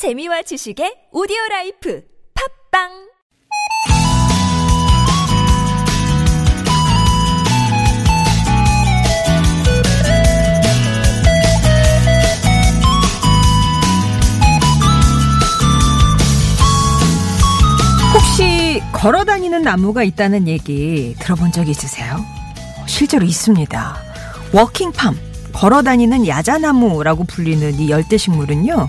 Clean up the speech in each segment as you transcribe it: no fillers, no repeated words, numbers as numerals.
재미와 지식의 오디오라이프 팝빵 혹시 걸어다니는 나무가 있다는 얘기 들어본 적 있으세요? 실제로 있습니다. 워킹팜, 걸어다니는 야자나무라고 불리는 이 열대식물은요,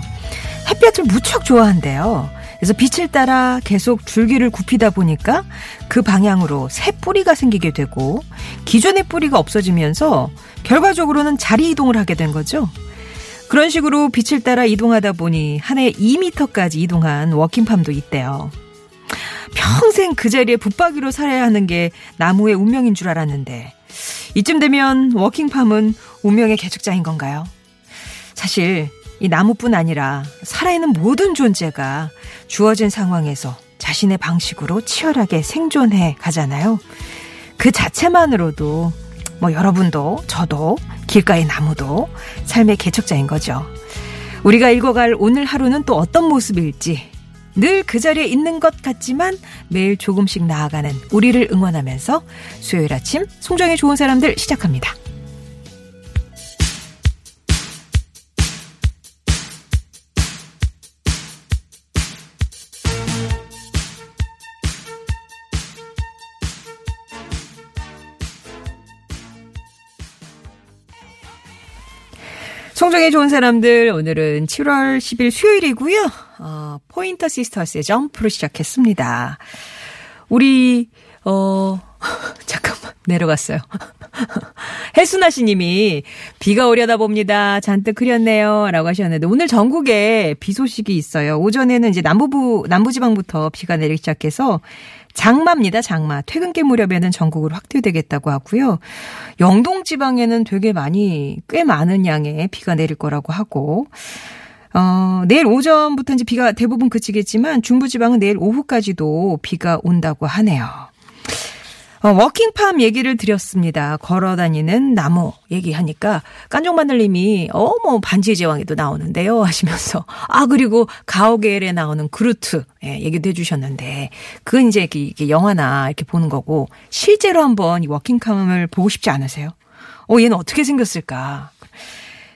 햇볕을 무척 좋아한대요. 그래서 빛을 따라 계속 줄기를 굽히다 보니까 그 방향으로 새 뿌리가 생기게 되고, 기존의 뿌리가 없어지면서 결과적으로는 자리 이동을 하게 된 거죠. 그런 식으로 빛을 따라 이동하다 보니 한 해에 2m까지 이동한 워킹팜도 있대요. 평생 그 자리에 붙박이로 살아야 하는 게 나무의 운명인 줄 알았는데, 이쯤 되면 워킹팜은 운명의 개척자인 건가요? 사실 이 나무뿐 아니라 살아있는 모든 존재가 주어진 상황에서 자신의 방식으로 치열하게 생존해 가잖아요. 그 자체만으로도 여러분도 저도 길가의 나무도 삶의 개척자인 거죠. 우리가 읽어갈 오늘 하루는 또 어떤 모습일지, 늘 그 자리에 있는 것 같지만 매일 조금씩 나아가는 우리를 응원하면서 수요일 아침 송정의 좋은 사람들 시작합니다. 송정의 좋은 사람들, 오늘은 7월 10일 수요일이고요. 포인터 시스터스의 점프로 시작했습니다. 우리 잠깐만 내려갔어요. 해순아씨 님이 비가 오려다 봅니다. 잔뜩 흐렸네요 라고 하셨는데, 오늘 전국에 비 소식이 있어요. 오전에는 이제 남부지방부터 비가 내리기 시작해서 장마입니다. 장마. 퇴근길 무렵에는 전국으로 확대되겠다고 하고요. 영동지방에는 되게 꽤 많은 양의 비가 내릴 거라고 하고, 내일 오전부터 이제 비가 대부분 그치겠지만 중부지방은 내일 오후까지도 비가 온다고 하네요. 워킹팜 얘기를 드렸습니다. 걸어다니는 나무 얘기하니까 깐종마늘님이 반지의 제왕에도 나오는데요 하시면서, 그리고 가오갤에 나오는 그루트 얘기도 해주셨는데, 그건 이제 이렇게 영화나 이렇게 보는 거고, 실제로 한번 이 워킹팜을 보고 싶지 않으세요? 얘는 어떻게 생겼을까?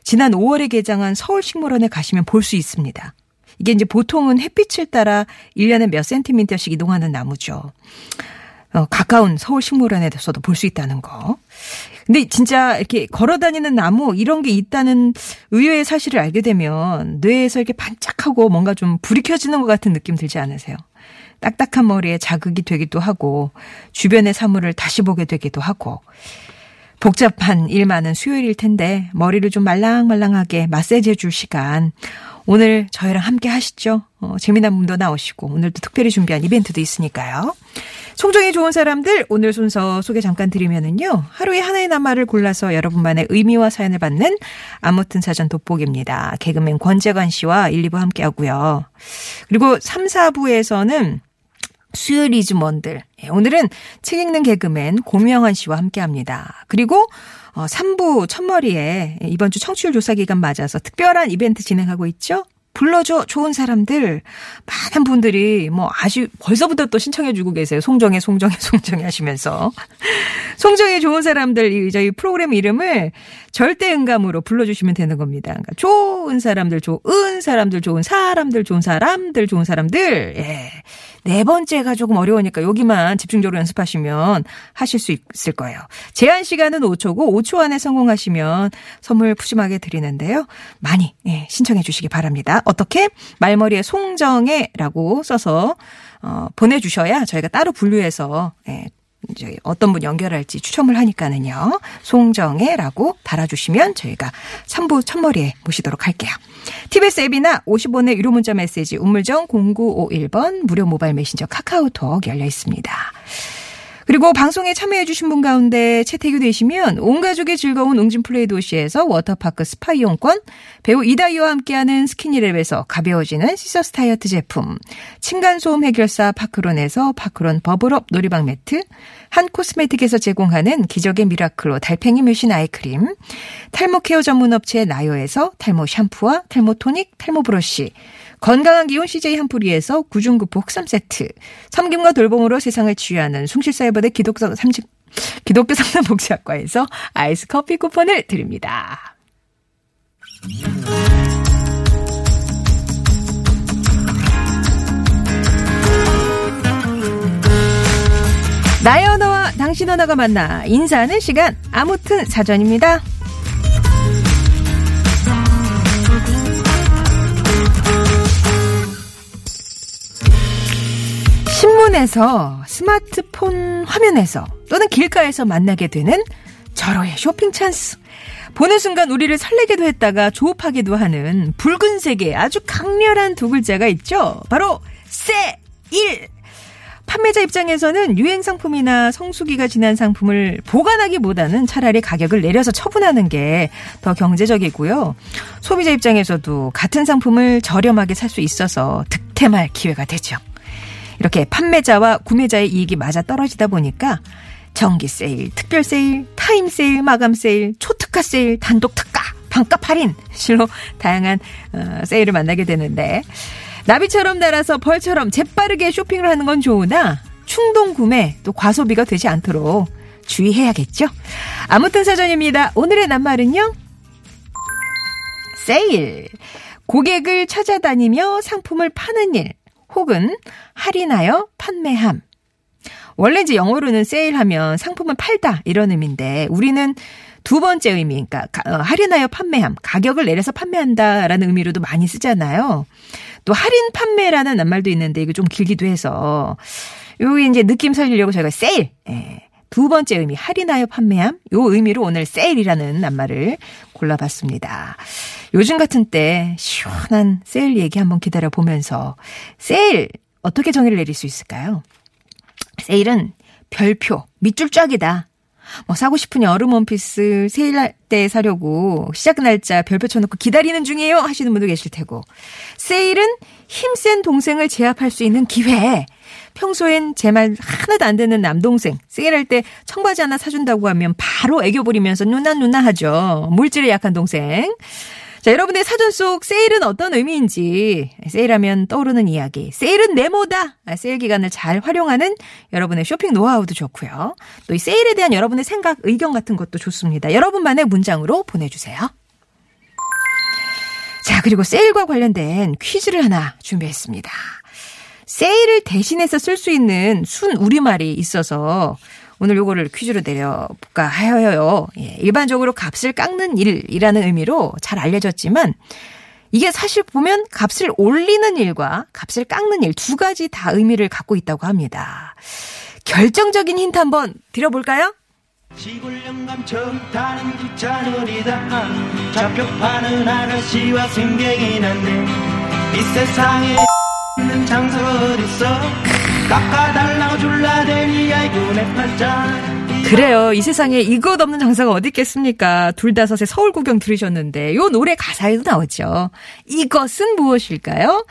지난 5월에 개장한 서울식물원에 가시면 볼 수 있습니다. 이게 이제 보통은 햇빛을 따라 1년에 몇 센티미터씩 이동하는 나무죠. 가까운 서울식물원에서도 볼 수 있다는 거. 근데 진짜 이렇게 걸어다니는 나무, 이런 게 있다는 의외의 사실을 알게 되면 뇌에서 이렇게 반짝하고 뭔가 좀 불이 켜지는 것 같은 느낌 들지 않으세요? 딱딱한 머리에 자극이 되기도 하고, 주변의 사물을 다시 보게 되기도 하고, 복잡한 일 많은 수요일일 텐데 머리를 좀 말랑말랑하게 마사지해 줄 시간, 오늘 저희랑 함께 하시죠. 재미난 분도 나오시고, 오늘도 특별히 준비한 이벤트도 있으니까요. 송정의 좋은 사람들, 오늘 순서 소개 잠깐 드리면은요, 하루에 하나의 남마를 골라서 여러분만의 의미와 사연을 받는 아무튼 사전 돋보기입니다. 개그맨 권재관 씨와 1, 2부 함께하고요. 그리고 3, 4부에서는 수요일 이즈먼들, 오늘은 책 읽는 개그맨 고명환 씨와 함께합니다. 그리고 3부 첫머리에 이번 주 청취율 조사 기간 맞아서 특별한 이벤트 진행하고 있죠. 불러줘 좋은 사람들, 많은 분들이 벌써부터 또 신청해주고 계세요. 송정해 하시면서 송정해 좋은 사람들, 저희 프로그램 이름을 절대음감으로 불러주시면 되는 겁니다. 그러니까 좋은 사람들, 좋은 사람들, 좋은 사람들, 좋은 사람들, 좋은 사람들. 예. 네 번째가 조금 어려우니까 여기만 집중적으로 연습하시면 하실 수 있을 거예요. 제한 시간은 5초고 5초 안에 성공하시면 선물 푸짐하게 드리는데요. 많이 신청해 주시기 바랍니다. 어떻게? 말머리에 송정해라고 써서 보내주셔야 저희가 따로 분류해서 이제 어떤 분 연결할지 추첨을 하니까는요. 송정해라고 달아주시면 저희가 3부 첫머리에 모시도록 할게요. TBS 앱이나 50원의 유료 문자 메시지 우물정 0951번, 무료 모바일 메신저 카카오톡 열려 있습니다. 그리고 방송에 참여해 주신 분 가운데 채택이 되시면 온 가족의 즐거운 웅진플레이 도시에서 워터파크 스파 이용권, 배우 이다희와 함께하는 스키니랩에서 가벼워지는 시서스 다이어트 제품, 층간소음 해결사 파크론에서 파크론 버블업 놀이방 매트, 한 코스메틱에서 제공하는 기적의 미라클로 달팽이 뮤신 아이크림, 탈모 케어 전문 업체 나요에서 탈모 샴푸와 탈모 토닉, 탈모 브러쉬, 건강한 기운 CJ 한뿌리에서 구중구포 흑삼 세트, 섬김과 돌봄으로 세상을 치유하는 숭실사이버대 기독교 상담복지학과에서 아이스 커피 쿠폰을 드립니다. 나의 언어와 당신 언어가 만나 인사하는 시간, 아무튼 사전입니다. 신문에서, 스마트폰 화면에서 또는 길가에서 만나게 되는 절호의 쇼핑 찬스. 보는 순간 우리를 설레기도 했다가 조업하기도 하는 붉은색의 아주 강렬한 두 글자가 있죠. 바로 세일! 판매자 입장에서는 유행 상품이나 성수기가 지난 상품을 보관하기보다는 차라리 가격을 내려서 처분하는 게 더 경제적이고요. 소비자 입장에서도 같은 상품을 저렴하게 살 수 있어서 득템할 기회가 되죠. 이렇게 판매자와 구매자의 이익이 맞아 떨어지다 보니까 정기 세일, 특별 세일, 타임 세일, 마감 세일, 초특가 세일, 단독 특가, 반값 할인 실로 다양한 세일을 만나게 되는데, 나비처럼 날아서 벌처럼 재빠르게 쇼핑을 하는 건 좋으나 충동 구매 또 과소비가 되지 않도록 주의해야겠죠. 아무튼 사전입니다. 오늘의 낱말은요, 세일. 고객을 찾아다니며 상품을 파는 일 혹은 할인하여 판매함. 원래 이제 영어로는 세일하면 상품을 팔다 이런 의미인데, 우리는 두 번째 의미니까 할인하여 판매함, 가격을 내려서 판매한다라는 의미로도 많이 쓰잖아요. 또 할인 판매라는 낱말도 있는데 이거 좀 길기도 해서 여기 이제 느낌 살리려고 저희가 세일, 두 번째 의미 할인하여 판매함, 요 의미로 오늘 세일이라는 낱말을 골라봤습니다. 요즘 같은 때 시원한 세일 얘기 한번 기다려보면서 세일 어떻게 정의를 내릴 수 있을까요? 세일은 별표, 밑줄 쫙이다. 뭐 사고 싶은 여름 원피스 세일할 때 사려고 시작 날짜 별표 쳐놓고 기다리는 중이에요 하시는 분도 계실 테고, 세일은 힘센 동생을 제압할 수 있는 기회. 평소엔 제 말 하나도 안 듣는 남동생, 세일할 때 청바지 하나 사준다고 하면 바로 애교 부리면서 누나 누나 하죠. 물질에 약한 동생. 자, 여러분의 사전 속 세일은 어떤 의미인지, 세일하면 떠오르는 이야기, 세일은 네모다, 세일 기간을 잘 활용하는 여러분의 쇼핑 노하우도 좋고요. 또 이 세일에 대한 여러분의 생각, 의견 같은 것도 좋습니다. 여러분만의 문장으로 보내주세요. 자, 그리고 세일과 관련된 퀴즈를 하나 준비했습니다. 세일을 대신해서 쓸 수 있는 순 우리말이 있어서 오늘 요거를 퀴즈로 내려볼까 하여요. 예, 일반적으로 값을 깎는 일이라는 의미로 잘 알려졌지만, 이게 사실 보면 값을 올리는 일과 값을 깎는 일 두 가지 다 의미를 갖고 있다고 합니다. 결정적인 힌트 한번 드려볼까요? 시골 영감 처음 타는 기차 놀이다. 좌표 파는 아가씨와 생계긴 한데 이 세상에 있는 장소 어딨어? 깎아달라고 줄라대니 아이고 내 팔자. 그래요. 이 세상에 이것 없는 장사가 어디 있겠습니까? 둘다섯의 서울 구경 들으셨는데 요 노래 가사에도 나오죠. 이것은 무엇일까요?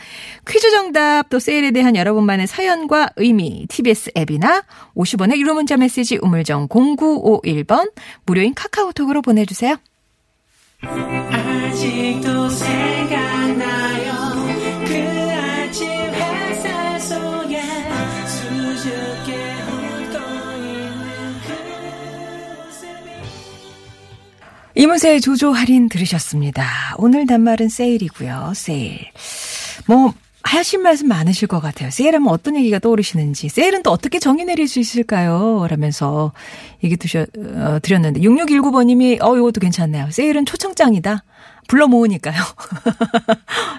퀴즈 정답, 또 세일에 대한 여러분만의 사연과 의미, TBS 앱이나 50원의 유료 문자 메시지 우물정 0951번, 무료인 카카오톡으로 보내주세요. 아직도 생각나요. 이문세의 조조 할인 들으셨습니다. 오늘 단말은 세일이고요. 세일. 뭐 하신 말씀 많으실 것 같아요. 세일하면 어떤 얘기가 떠오르시는지, 세일은 또 어떻게 정의 내릴 수 있을까요? 라면서 얘기 드렸는데 6619번님이 이것도 괜찮네요. 세일은 초청장이다. 불러 모으니까요.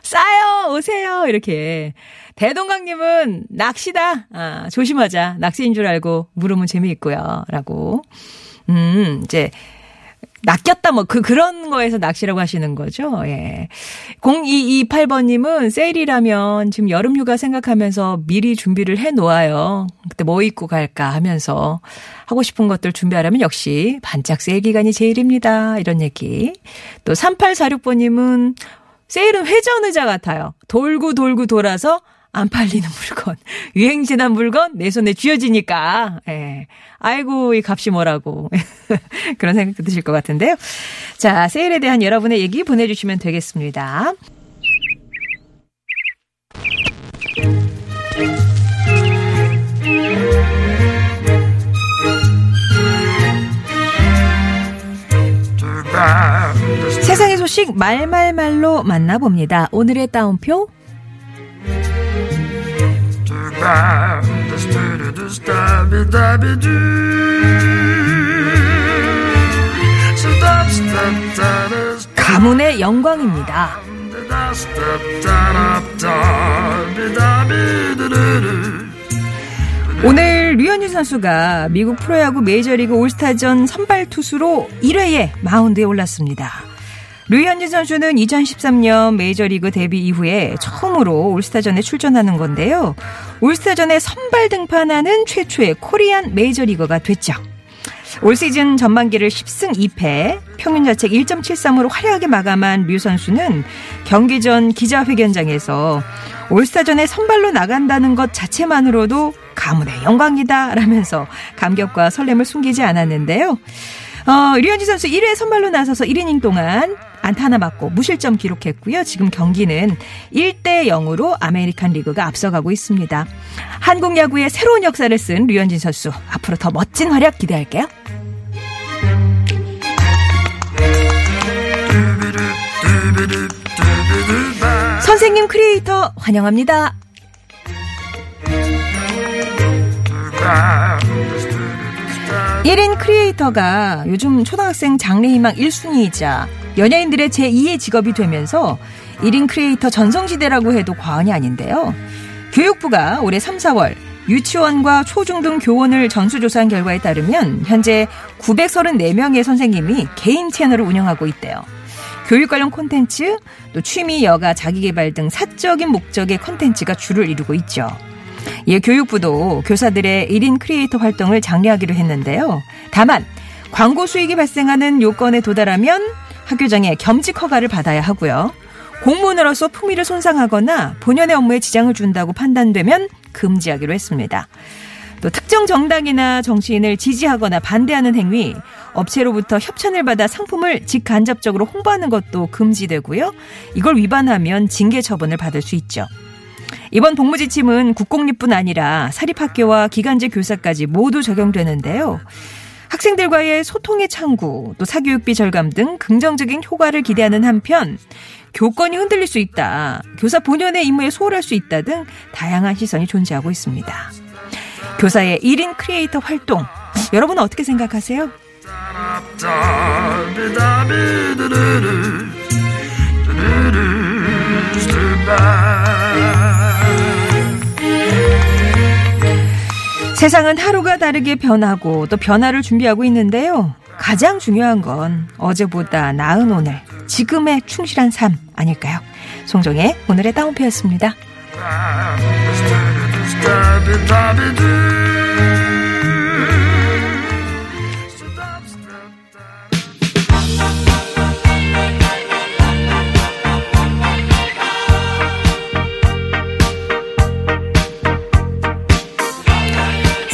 싸요. 오세요. 이렇게. 대동강님은 낚시다. 아, 조심하자. 낚시인 줄 알고 물으면 재미있고요. 라고. 이제 낚였다, 그런 거에서 낚시라고 하시는 거죠. 예. 0228번님은 세일이라면 지금 여름휴가 생각하면서 미리 준비를 해놓아요. 그때 뭐 입고 갈까 하면서 하고 싶은 것들 준비하려면 역시 반짝 세일 기간이 제일입니다. 이런 얘기. 또 3846번님은 세일은 회전의자 같아요. 돌고 돌고 돌아서 안 팔리는 물건, 유행 지난 물건 내 손에 쥐어지니까, 예. 아이고 이 값이 뭐라고 그런 생각도 드실 것 같은데요. 자, 세일에 대한 여러분의 얘기 보내주시면 되겠습니다. 소식 말말말로 만나봅니다. 오늘의 따옴표. 가문의 영광입니다. 오늘 류현진 선수가 미국 프로야구 메이저리그 올스타전 선발 투수로 1회에 마운드에 올랐습니다. 류현진 선수는 2013년 메이저리그 데뷔 이후에 처음으로 올스타전에 출전하는 건데요. 올스타전에 선발 등판하는 최초의 코리안 메이저리거가 됐죠. 올 시즌 전반기를 10승 2패, 평균자책 1.73으로 화려하게 마감한 류 선수는 경기 전 기자회견장에서 올스타전에 선발로 나간다는 것 자체만으로도 가문의 영광이다 라면서 감격과 설렘을 숨기지 않았는데요. 류현진 선수 1회 선발로 나서서 1이닝 동안 안타 하나 맞고 무실점 기록했고요. 지금 경기는 1-0으로 아메리칸 리그가 앞서가고 있습니다. 한국 야구의 새로운 역사를 쓴 류현진 선수, 앞으로 더 멋진 활약 기대할게요. 선생님 크리에이터 환영합니다. 일인 크리에이터가 요즘 초등학생 장래희망 1순위이자 연예인들의 제2의 직업이 되면서 1인 크리에이터 전성시대라고 해도 과언이 아닌데요. 교육부가 올해 3, 4월 유치원과 초중등 교원을 전수조사한 결과에 따르면 현재 934명의 선생님이 개인 채널을 운영하고 있대요. 교육 관련 콘텐츠, 또 취미, 여가, 자기개발 등 사적인 목적의 콘텐츠가 주를 이루고 있죠. 예, 교육부도 교사들의 1인 크리에이터 활동을 장려하기로 했는데요. 다만 광고 수익이 발생하는 요건에 도달하면 학교장의 겸직 허가를 받아야 하고요. 공무원으로서 품위를 손상하거나 본연의 업무에 지장을 준다고 판단되면 금지하기로 했습니다. 또 특정 정당이나 정치인을 지지하거나 반대하는 행위, 업체로부터 협찬을 받아 상품을 직간접적으로 홍보하는 것도 금지되고요. 이걸 위반하면 징계 처분을 받을 수 있죠. 이번 복무지침은 국공립뿐 아니라 사립학교와 기간제 교사까지 모두 적용되는데요. 학생들과의 소통의 창구, 또 사교육비 절감 등 긍정적인 효과를 기대하는 한편 교권이 흔들릴 수 있다, 교사 본연의 임무에 소홀할 수 있다 등 다양한 시선이 존재하고 있습니다. 교사의 1인 크리에이터 활동, 여러분은 어떻게 생각하세요? 세상은 하루가 다르게 변하고 또 변화를 준비하고 있는데요. 가장 중요한 건 어제보다 나은 오늘, 지금의 충실한 삶 아닐까요? 송정의 오늘의 따옴표였습니다.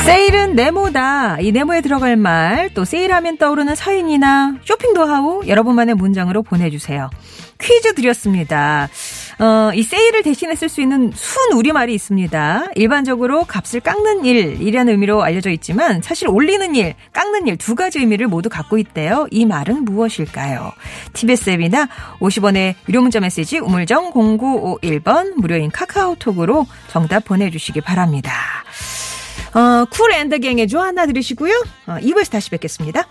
세일은 네모다. 이 네모에 들어갈 말, 또 세일하면 떠오르는 서인이나 쇼핑 노하우, 여러분만의 문장으로 보내주세요. 퀴즈 드렸습니다. 이 세일을 대신해 쓸 수 있는 순 우리말이 있습니다. 일반적으로 값을 깎는 일이라는 의미로 알려져 있지만 사실 올리는 일, 깎는 일 두 가지 의미를 모두 갖고 있대요. 이 말은 무엇일까요? TBS 앱이나 50원의 유료 문자 메시지 우물정 0951번 무료인 카카오톡으로 정답 보내주시기 바랍니다. 쿨 앤더 갱의 조아나 들으시고요. 2부에서 다시 뵙겠습니다.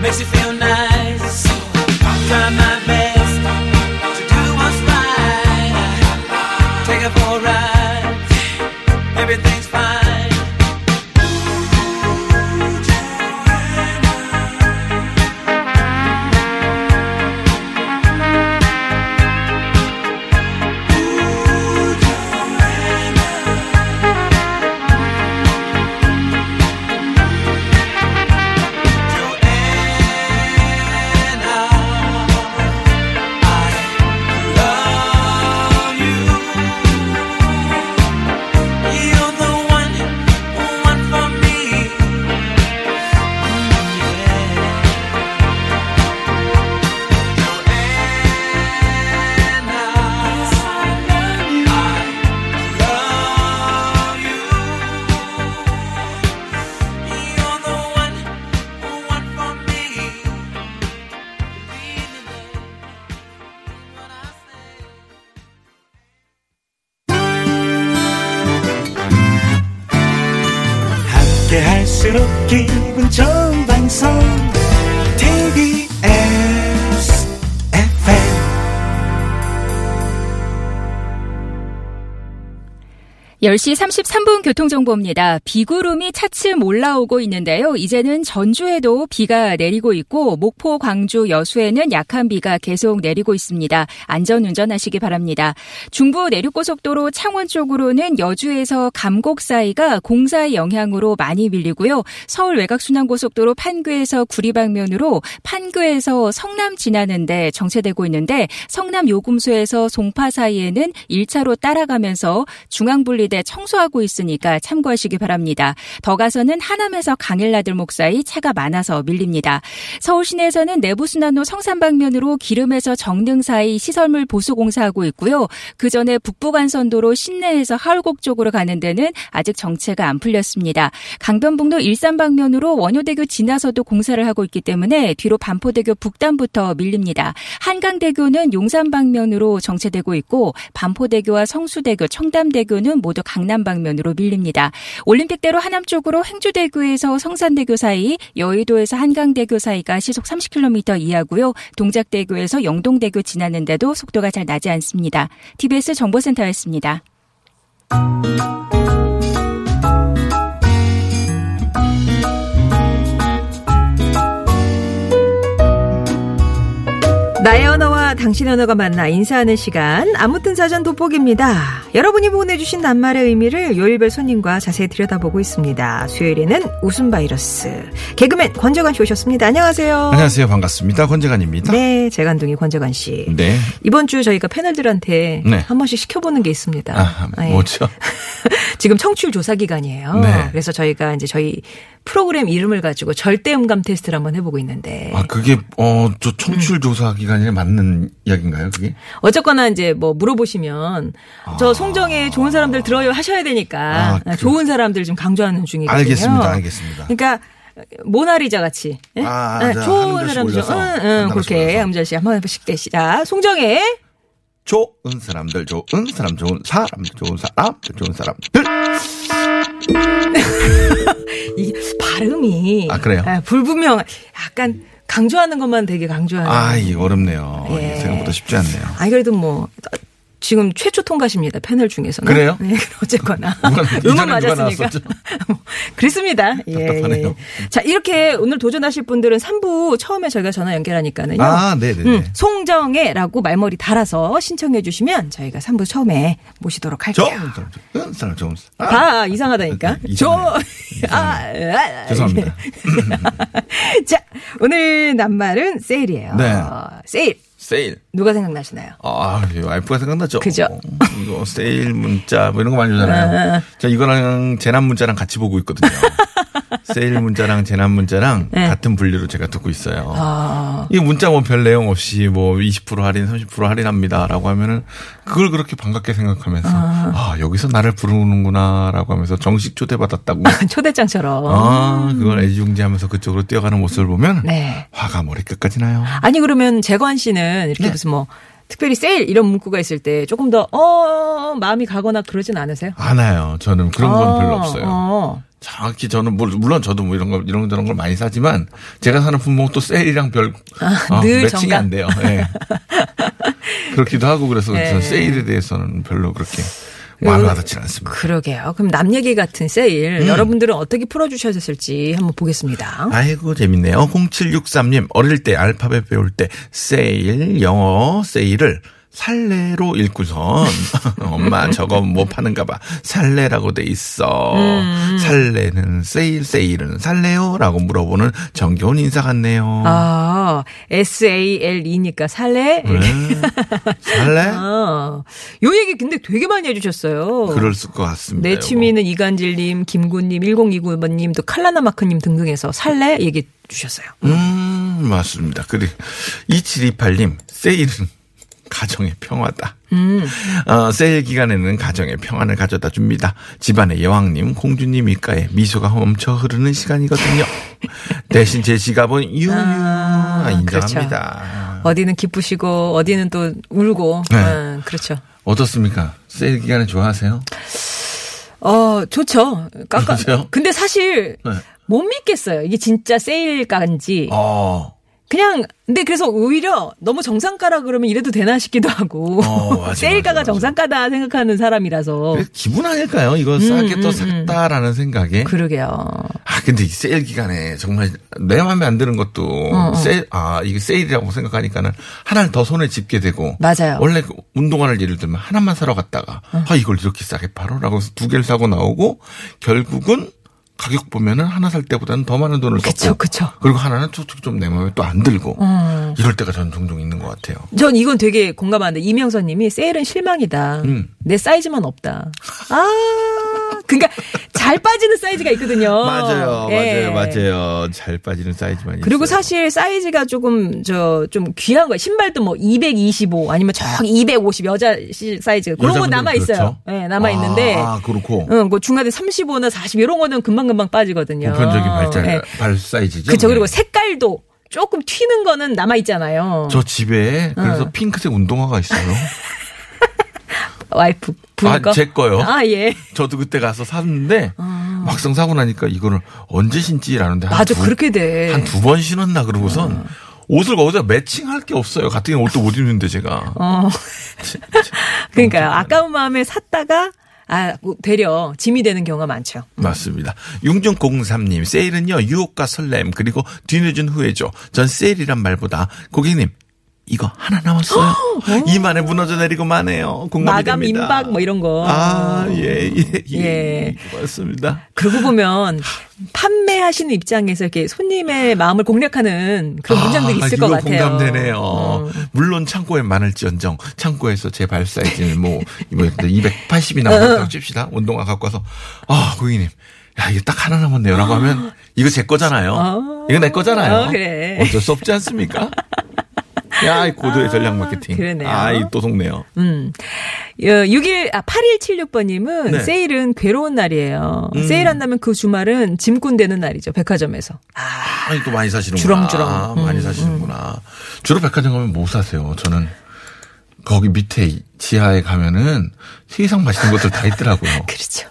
makes you feel nice. I'll try my best to do what's right. Take it for a ride. Everything's fine. 기분 좋은 방송 TBS FM 10시 33분 교통정보입니다. 비구름이 차츰 올라오고 있는데요. 이제는 전주에도 비가 내리고 있고 목포, 광주, 여수에는 약한 비가 계속 내리고 있습니다. 안전운전하시기 바랍니다. 중부 내륙고속도로 창원 쪽으로는 여주에서 감곡 사이가 공사의 영향으로 많이 밀리고요. 서울 외곽순환고속도로 판교에서 구리 방면으로 판교에서 성남 지나는데 정체되고 있는데 성남 요금소에서 송파 사이에는 1차로 따라가면서 중앙분리대 청소하고 있으니까 참고하시기 바랍니다. 더 가서는 하남에서 강일나들목 사이 차가 많아서 밀립니다. 서울 시내에서는 내부순환로 성산 방면으로 기름에서 정릉 사이 시설물 보수 공사하고 있고요. 그 전에 북부간선도로 신내에서 하울곡 쪽으로 가는 데는 아직 정체가 안 풀렸습니다. 강변북로 일산 방면으로 원효대교 지나서도 공사를 하고 있기 때문에 뒤로 반포대교 북단부터 밀립니다. 한강대교는 용산 방면으로 정체되고 있고 반포대교와 성수대교, 청담대교는 모두 강남 방면으로 밀립니다. 올림픽대로 하남 쪽으로 행주대교에서 성산대교 사이, 여의도에서 한강대교 사이가 시속 30km 이하고요. 동작대교에서 영동대교 지나는데도 속도가 잘 나지 않습니다. TBS 정보센터였습니다. 나의 언어와 당신의 언어가 만나 인사하는 시간, 아무튼 사전 돋보기입니다. 여러분이 보내주신 낱말의 의미를 요일별 손님과 자세히 들여다보고 있습니다. 수요일에는 웃음 바이러스 개그맨 권재관 씨 오셨습니다. 안녕하세요. 안녕하세요. 반갑습니다. 권재관입니다. 네. 재간둥이 권재관 씨. 네. 이번 주 저희가 패널들한테 네. 한 번씩 시켜보는 게 있습니다. 아, 뭐죠? 지금 청취율 조사 기간이에요. 네. 그래서 저희가 이제 저희 프로그램 이름을 가지고 절대 음감 테스트를 한번 해보고 있는데. 아, 그게, 저 청취율 조사 기간이 맞는 이야기인가요, 그게? 어쨌거나 이제 뭐 물어보시면, 저 송정에 좋은 사람들 들어요 하셔야 되니까, 좋은 사람들 좀 강조하는 중이거든요. 알겠습니다. 그러니까, 모나리자 같이. 예? 좋은 사람들 좀, 그렇게, 암자씨 한번 해보실게. 시작. 송정에. 좋은 사람들. 이 발음이. 아, 그래요? 불분명, 약간 강조하는 것만 되게 강조하는. 아, 이거 어렵네요. 예. 생각보다 쉽지 않네요. 아니, 그래도 뭐. 지금 최초 통과십니다. 패널 중에서는. 그래요? 네, 어쨌거나. 음은 맞았으니까. 그렇습니다. 답답하네요. 예. 자, 이렇게 오늘 도전하실 분들은 3부 처음에 저희가 전화 연결하니까는요. 아, 네네. 송정애라고 말머리 달아서 신청해 주시면 저희가 3부 처음에 모시도록 할게요. 다 이상하다니까. 죄송합니다. 자, 오늘 낱말은 세일이에요. 네. 세일. 세일. 누가 생각나시나요? 아, 와이프가 생각나죠. 그죠. 이거 세일 문자 뭐 이런 거 많이 오잖아요. 제가 이거랑 재난 문자랑 같이 보고 있거든요. 세일 문자랑 재난 문자랑 네. 같은 분류로 제가 듣고 있어요. 이 문자 뭐 별 내용 없이 뭐 20% 할인, 30% 할인합니다라고 하면은 그걸 그렇게 반갑게 생각하면서 여기서 나를 부르는구나라고 하면서 정식 초대받았다고. 초대장처럼. 그걸 애지중지하면서 그쪽으로 뛰어가는 모습을 보면 네. 화가 머리끝까지 나요. 아니 그러면 재관 씨는 이렇게 네. 무슨 뭐 특별히 세일 이런 문구가 있을 때 조금 더 마음이 가거나 그러진 않으세요? 안 와요. 저는 그런 건 별로 없어요. 정확히 저는 물론 저도 뭐 이런 걸 많이 사지만 제가 사는 품목은 또 세일이랑 늘 매칭이 안 돼요. 네. 그렇기도 하고 그래서 네. 세일에 대해서는 별로 그렇게 마음에 와닿지 않습니다. 그러게요. 그럼 남 얘기 같은 세일 여러분들은 어떻게 풀어주셨을지 한번 보겠습니다. 아이고 재밌네요. 0763님 어릴 때 알파벳 배울 때 세일 영어 세일을 살레로 읽고선 엄마 저거 뭐 파는가 봐 살레라고 돼 있어 살레는 세일은 살레요? 라고 물어보는 정겨운 인사 같네요. 아, SALE니까 살레? 네. 살레? 아, 요 얘기 근데 되게 많이 해주셨어요. 그럴 것 같습니다. 내 취미는 이간질님, 김구님, 1029번님 또 칼라나마크님 등등해서 살레 얘기 주셨어요. 맞습니다. 그리고 2728님 세일은 가정의 평화다. 세일 기간에는 가정의 평안을 가져다 줍니다. 집안의 여왕님, 공주님 입가에 미소가 멈춰 흐르는 시간이거든요. 대신 제 지갑은 인정합니다. 그렇죠. 어디는 기쁘시고 어디는 또 울고. 네. 그렇죠. 어떻습니까? 세일 기간에 좋아하세요? 좋죠. 그렇죠? 근데 사실 네. 못 믿겠어요. 이게 진짜 세일가인지. 그냥 근데 그래서 오히려 너무 정상가라 그러면 이래도 되나 싶기도 하고 세일가가 정상가다 생각하는 사람이라서 기분 아닐까요? 이거 싸게 또 샀다라는 생각에 그러게요. 아 근데 이 세일 기간에 정말 내 마음에 안 드는 것도 이게 세일이라고 생각하니까는 하나를 더 손에 짚게 되고 맞아요. 원래 운동화를 예를 들면 하나만 사러 갔다가 아 이걸 이렇게 싸게 팔어라고 해서 두 개를 사고 나오고 결국은 가격 보면은 하나 살 때보다는 더 많은 돈을 썼고 그리고 하나는 좀 내 마음에 또 안 들고 이럴 때가 전 종종 있는 것 같아요. 전 이건 되게 공감하는데 이명선님이 세일은 실망이다. 내 사이즈만 없다. 그러니까 잘 빠지는 사이즈가 있거든요. 맞아요, 예. 맞아요. 잘 빠지는 사이즈만. 그리고 있어요. 사실 사이즈가 조금 좀 귀한 거예요. 신발도 뭐 225 아니면 저기 250 여자 사이즈 그런 거 남아 그렇죠? 있어요. 네, 남아 있는데. 그렇고. 응, 뭐 중간에 35나 40 이런 거는 금방 빠지거든요. 보편적인 발 사이즈죠. 그렇죠. 그리고 색깔도 조금 튀는 거는 남아 있잖아요. 저 집에 그래서 핑크색 운동화가 있어요. 와이프 거? 제 거요. 예. 저도 그때 가서 샀는데 막상 사고 나니까 이거를 언제 신지라는데 맞아 그렇게 돼. 한 두 번 신었나 그러고선 옷을 거기다 매칭할 게 없어요. 같은 옷도 못 입는데 제가. 그러니까요. 아까운 마음에 샀다가 되려 짐이 되는 경우가 많죠. 맞습니다. 6003님 세일은요 유혹과 설렘 그리고 뒤늦은 후회죠. 전 세일이란 말보다 고객님. 이거 하나 남았어요. 이만에 무너져 내리고 마네요. 공감이 됩니다. 마감 임박 뭐 이런 거. 맞습니다. 그러고 보면 판매하시는 입장에서 이렇게 손님의 마음을 공략하는 그런 문장들이 있을 것 같아요. 공감되네요. 물론 창고에 많을지언정 창고에서 제 발 사이즈는 뭐 280이 나온다고 칩시다. 운동화 갖고 와서 고객님. 야, 이거 딱 하나 남았네요라고 하면 이거 제 거잖아요. 이거 내 거잖아요. 그래. 어쩔 수 없지 않습니까? 야, 이 고도의 전략 마케팅. 그러네요. 이 또 속네요. 8176번님은 네. 세일은 괴로운 날이에요. 세일 안 나면 그 주말은 짐꾼 되는 날이죠. 백화점에서. 또 많이 사시는구나. 주렁주렁. 많이 사시는구나. 주로 백화점 가면 뭐 사세요? 저는 거기 밑에 지하에 가면은 세상 맛있는 것들 다 있더라고요. 그렇죠.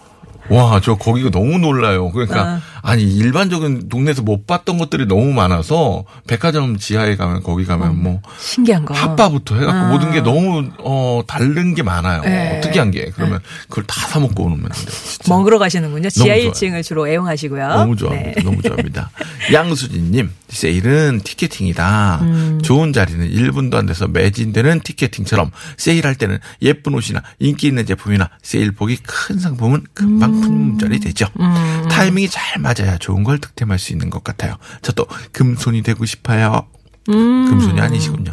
와, 저 거기가 너무 놀라요. 그러니까 아니 일반적인 동네에서 못 봤던 것들이 너무 많아서 백화점 지하에 가면 거기 가면 뭐 신기한 거 핫바부터 해갖고 모든 게 너무 다른 게 많아요. 특이한 게 그러면 그걸 다 사 먹고 오면 안 돼요. 먹으러 가시는군요. 지하 1층을 주로 애용하시고요. 너무 좋아합니다. 네. 너무 좋아합니다. 양수진님 세일은 티켓팅이다. 좋은 자리는 1분도 안 돼서 매진되는 티켓팅처럼 세일할 때는 예쁜 옷이나 인기 있는 제품이나 세일폭이 큰 상품은 금방 품절이 되죠. 타이밍이 잘 맞아야 좋은 걸 득템할 수 있는 것 같아요. 저도 금손이 되고 싶어요. 금손이 아니시군요.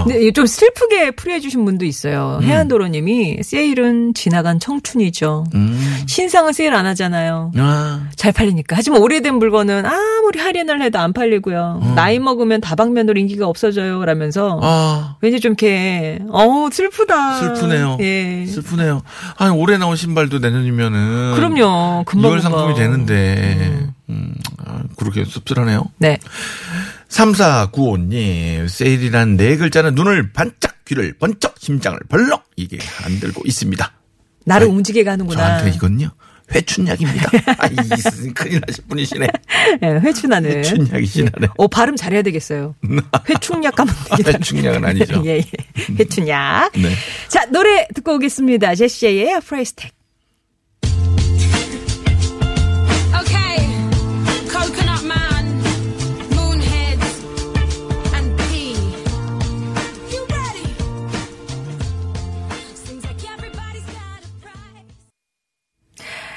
근데 좀 슬프게 풀이해 주신 분도 있어요. 해안도로님이 세일은 지나간 청춘이죠. 신상은 세일 안 하잖아요. 잘 팔리니까. 하지만 오래된 물건은 아무리 할인을 해도 안 팔리고요. 나이 먹으면 다방면으로 인기가 없어져요. 라면서 왠지 좀 이렇게 슬프다. 슬프네요. 예. 슬프네요. 아니 올해 나온 신발도 내년이면은 그럼요. 금방 2월 상품이 되는데 그렇게 씁쓸하네요. 네. 3495님 세일이란 네 글자는 눈을 반짝 귀를 번쩍 심장을 벌렁 이게 안 들고 있습니다. 나를 움직이게 하는구나. 저한테 이건요. 회춘약입니다. 아, 큰일 나실 분이시네. 네, 회춘하는. 회춘약이시네. 네. 발음 잘해야 되겠어요. 회춘약 가면 되겠다. 회춘약은 아니죠. 예, 예. 회춘약. 네. 자, 노래 듣고 오겠습니다. 제시의 프라이스 택.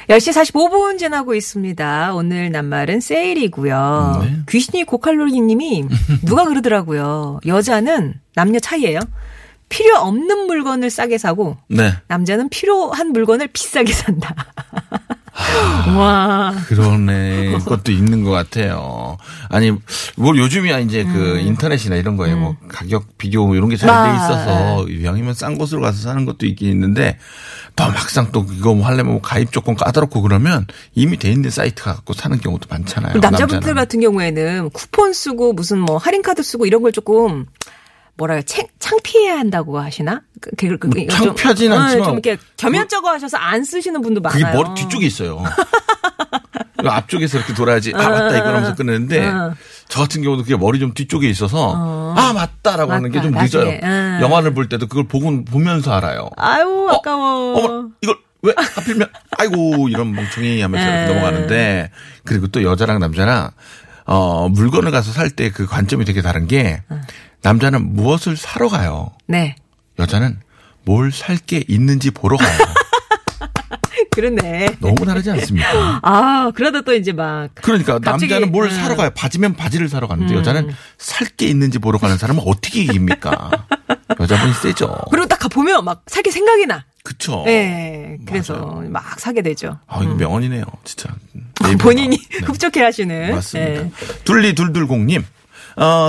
(10시 45분) 지나고 있습니다. 오늘 낱말은 세일이고요. 네. 귀신이 고칼로리 님이 누가 그러더라고요. 여자는 남녀 차이예요. 필요 없는 물건을 싸게 사고 네. 남자는 필요한 물건을 비싸게 산다. 와. 그러네. 그것도 있는 것 같아요. 아니, 뭘 요즘이야, 이제 그 인터넷이나 이런 거에 뭐 가격 비교 이런 게 잘 돼 있어서 이왕이면 싼 곳으로 가서 사는 것도 있긴 있는데 또 막상 또 이거 뭐 하려면 뭐 가입 조건 까다롭고 그러면 이미 돼 있는 사이트 갖고 사는 경우도 많잖아요. 남자분들 같은 경우에는 쿠폰 쓰고 무슨 뭐 할인카드 쓰고 이런 걸 조금 뭐라요? 창피해야 한다고 하시나? 창피하진 않지만 좀 이렇게 겸연쩍어 하셔서 안 쓰시는 분도 많아요. 그게 머리 뒤쪽에 있어요. 앞쪽에서 이렇게 돌아야지. 아 맞다 이걸 하면서 끝내는데 저 같은 경우도 그게 머리 좀 뒤쪽에 있어서 아 맞다라고 하는 게 좀 늦어요. 영화를 볼 때도 그걸 보면서 알아요. 아유 아까워. 어머 이걸 왜 하필이면 아이고 이런 멍청이 하면서 이렇게 넘어가는데 그리고 또 여자랑 남자랑 물건을 가서 살 때 그 관점이 되게 다른 게. 남자는 무엇을 사러 가요. 네. 여자는 뭘 살 게 있는지 보러 가요. 그러네. 너무 다르지 않습니까? 아, 그러다 또 이제 막. 그러니까 남자는 뭘 사러 가요. 바지면 바지를 사러 가는데 여자는 살 게 있는지 보러 가는 사람은 어떻게 이깁니까? 여자분이 세죠. 그리고 딱 보면 막 살 게 생각이 나. 그쵸. 네. 그래서 맞아요. 막 사게 되죠. 아, 이거 명언이네요. 진짜. 본인이 네. 흡족해 하시는. 맞습니다. 네. 둘리둘둘공님.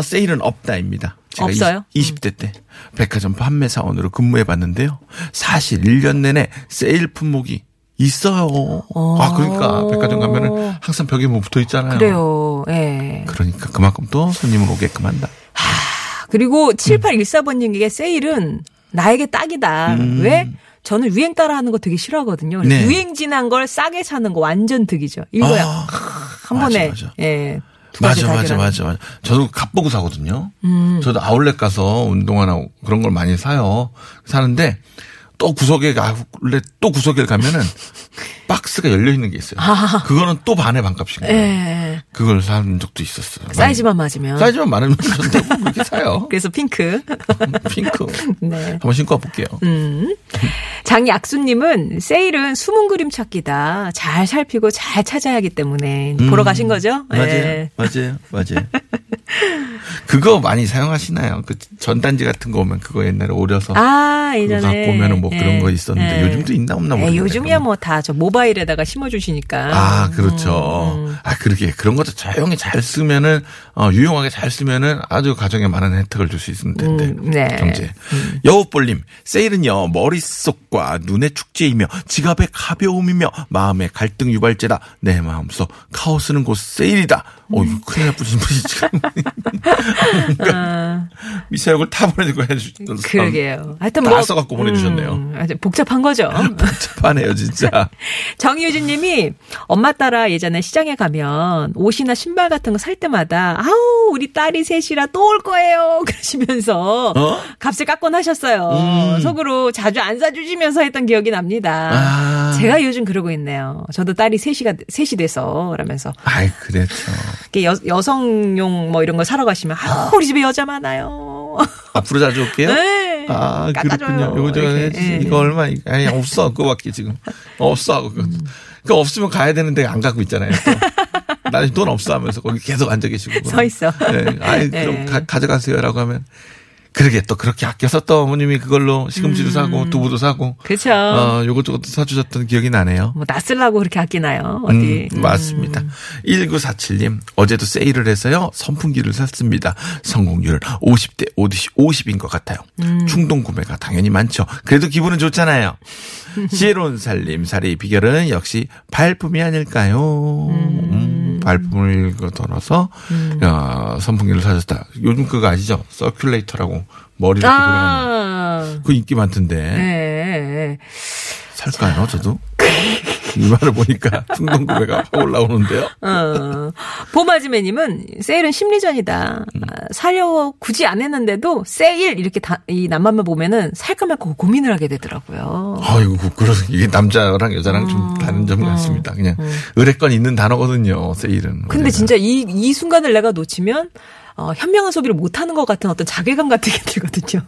세일은 없다입니다. 제가 없어요? 20대 때 백화점 판매사원으로 근무해봤는데요. 사실 1년 내내 세일 품목이 있어요. 아, 그러니까 백화점 가면은 항상 벽에 뭐 붙어 있잖아요. 그래요. 예. 그러니까 그만큼 또 손님을 오게끔 한다. 하, 그리고 7814번님에게 세일은 나에게 딱이다. 왜? 저는 유행 따라하는 거 되게 싫어하거든요. 네. 유행 지난 걸 싸게 사는 거 완전 득이죠. 이거야. 한 번에. 맞아. 예. 맞아. 저도 값보고 사거든요. 저도 아울렛 가서 운동화나 그런 걸 많이 사요. 사는데 또 구석에 아울렛 또 구석에 가면은 박스가 열려 있는 게 있어요. 아. 그거는 또 반의 반값인 거예요. 예. 그걸 사는 적도 있었어요. 사이즈만 맞으면. 사이즈만 많으면 저도 그렇게 사요. 그래서 핑크. 핑크. 네. 한번 신고 와볼게요. 장약수님은 세일은 숨은 그림 찾기다. 잘 살피고 잘 찾아야 하기 때문에 보러 가신 거죠? 맞아요. 예. 맞아요. 그거 많이 사용하시나요? 그 전단지 같은 거 오면 그거 옛날에 오려서. 아, 예전에. 갖고 오면은 뭐 그런 거 있었는데 요즘도 있나 없나 모르겠어요. 요즘이야 뭐 다 저 모바일에다가 심어주시니까. 아, 그렇죠. 아, 그러게. 그런 것도 조용히 잘 쓰면은, 유용하게 잘 쓰면은 아주 가정에 많은 혜택을 줄 수 있을 텐데. 네. 경제. 여우볼님, 세일은요, 머릿속과 눈의 축제이며 지갑의 가벼움이며 마음의 갈등 유발제다. 내 마음속 카오스는 곧 세일이다. 어휴, 큰일 날 뿐인 분이 지금. 미사역을 다 보내주고 해주셨어요. 그러게요. 하여튼 다 뭐. 다 써갖고 보내주셨네요. 아주 복잡한 거죠. 복잡하네요, 진짜. 정유진 님이 엄마 따라 예전에 시장에 가면 옷이나 신발 같은 거 살 때마다 아우, 우리 딸이 셋이라 또 올 거예요. 그러시면서 값을 깎곤 하셨어요. 속으로 자주 안 사주시면서 했던 기억이 납니다. 아. 제가 요즘 그러고 있네요. 저도 딸이 셋이 돼서 라면서. 아이, 그랬죠. 여성용 뭐 이런 걸 사러 가시면 아, 우리 집에 여자 많아요. 앞으로 자주 올게요. 네. 아 그렇군요. 요거 좀 해주세요. 이거 얼마? 아니 없어. 그거밖에 지금 없어. 그 없으면 가야 되는데 안 갖고 있잖아요. 나 지금 돈 없어 하면서 거기 계속 앉아 계시고. 서 있어. 네. 아이 그럼 가져가세요라고 하면. 그러게 또 그렇게 아껴서 또 어머님이 그걸로 시금치도 사고 두부도 사고 그렇죠. 요것저것도 사주셨던 기억이 나네요. 뭐 낯설라고 그렇게 아끼나요? 어디? 맞습니다. 1947님 어제도 세일을 해서요. 선풍기를 샀습니다. 성공률 50대 50인 것 같아요. 충동 구매가 당연히 많죠. 그래도 기분은 좋잖아요. 지혜로운 살림 살이 비결은 역시 발품이 아닐까요? 발품을 덜어서 선풍기를 사셨다. 요즘 그거 아시죠? 서큘레이터라고 머리를 돌아가는 그 인기 많던데. 네. 살까요, 저도? 이 말을 보니까 충동구매가 확 올라오는데요. 봄아지매님은 세일은 심리전이다. 사려고 굳이 안 했는데도 세일 이렇게 이 남만만 보면은 살까 말까 고민을 하게 되더라고요. 아 이거 이게 남자랑 여자랑 좀 다른 점 같습니다. 그냥 의뢰권 있는 단어거든요. 세일은. 근데 진짜 이 순간을 내가 놓치면. 현명한 소비를 못하는 것 같은 어떤 자괴감 같은 게 들거든요.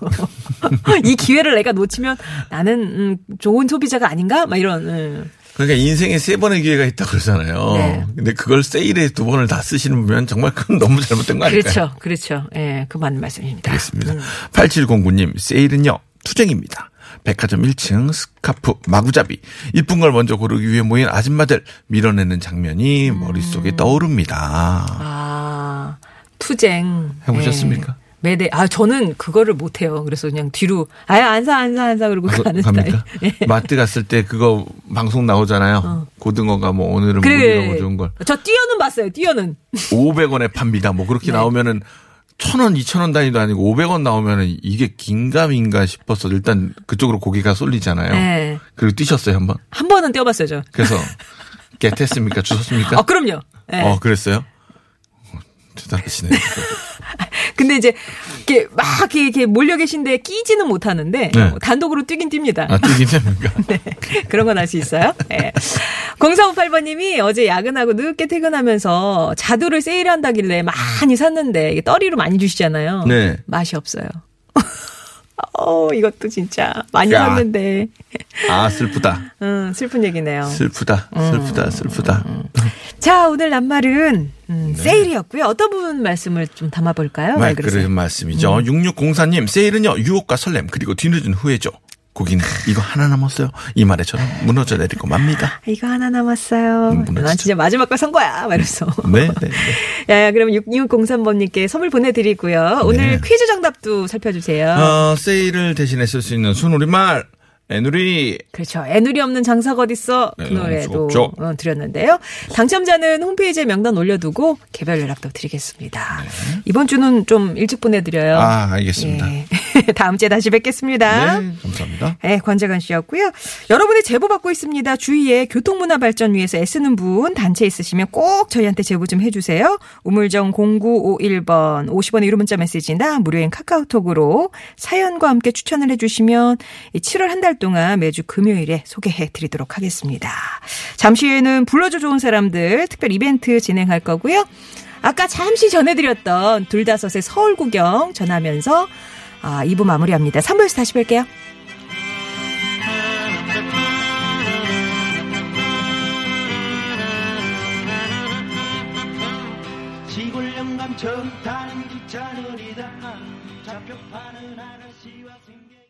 이 기회를 내가 놓치면 나는 좋은 소비자가 아닌가? 막 이런. 그러니까 인생에 3번의 기회가 있다 그러잖아요. 네. 근데 그걸 세일에 2번을 다 쓰시는 분은 정말 그건 너무 잘못된 거 아닐까요? 그렇죠. 그렇죠. 예, 그 맞는 말씀입니다. 알겠습니다. 8709님 세일은요. 투쟁입니다. 백화점 1층 스카프 마구잡이 이쁜 걸 먼저 고르기 위해 모인 아줌마들 밀어내는 장면이 머릿속에 떠오릅니다. 아. 투쟁 해보셨습니까? 예. 매대 저는 그거를 못 해요. 그래서 그냥 뒤로 안 사 그러고 가는 스타일. 예. 마트 갔을 때 그거 방송 나오잖아요. 고등어가 뭐 오늘은 그래. 무늬라고 좋은 걸. 저 띄어는 봤어요. 띄어는 500원에 팝니다. 뭐 그렇게 네. 나오면은 1,000원, 2,000원 단위도 아니고 500원 나오면은 이게 긴감인가 싶어서 일단 그쪽으로 고개가 쏠리잖아요. 네. 그리고 뛰셨어요 한번? 한 번은 뛰어봤어요 저. 그래서 겟했습니까? 주셨습니까? 그럼요. 네. 그랬어요? 대단하시네요. 근데 이제 이렇게 막 이렇게 몰려 계신데 끼지는 못하는데 네. 단독으로 뛰긴 뜁니다. 아, 뛰긴 됩니까? 네. 그런 건 알 수 있어요. 네. 0458번님이 어제 야근하고 늦게 퇴근하면서 자두를 세일한다길래 많이 샀는데 이게 떨이로 많이 주시잖아요. 네. 맛이 없어요. 이것도 진짜 많이 샀는데. 슬프다. 슬픈 얘기네요. 슬프다. 자, 오늘 낱말은 네. 세일이었고요. 어떤 부분 말씀을 좀 담아볼까요? 그런 말씀이죠. 6604님 세일은요. 유혹과 설렘 그리고 뒤늦은 후회죠. 고기는 이거 하나 남았어요. 이 말에처럼 무너져 내리고 맙니다. 이거 하나 남았어요. 난 진짜 마지막 걸 산 거야. 말해서. 네. 야, 그럼 6603번님께 선물 보내드리고요. 오늘 퀴즈 정답도 살펴주세요. 세일을 대신해 쓸 수 있는 순우리말. 애누리. 그렇죠. 애누리 없는 장사가 어딨어. 그 노래도 드렸는데요. 당첨자는 홈페이지에 명단 올려두고 개별 연락도 드리겠습니다. 네. 이번 주는 좀 일찍 보내드려요. 알겠습니다. 예. 다음 주에 다시 뵙겠습니다. 네, 감사합니다. 네, 권재관 씨였고요. 여러분의 제보 받고 있습니다. 주위에 교통문화 발전 위해서 애쓰는 분 단체 있으시면 꼭 저희한테 제보 좀 해주세요. 우물정 0951번 50원의 유료 문자 메시지나 무료인 카카오톡으로 사연과 함께 추천을 해주시면 7월 한 달 동안 매주 금요일에 소개해드리도록 하겠습니다. 잠시 후에는 불러줘 좋은 사람들 특별 이벤트 진행할 거고요. 아까 잠시 전해드렸던 둘다섯의 서울 구경 전하면서 2부 마무리합니다. 3부에서 다시 뵐게요. 시골 영감 처음 타는 기차놀이다 잡혀 파는 아저씨와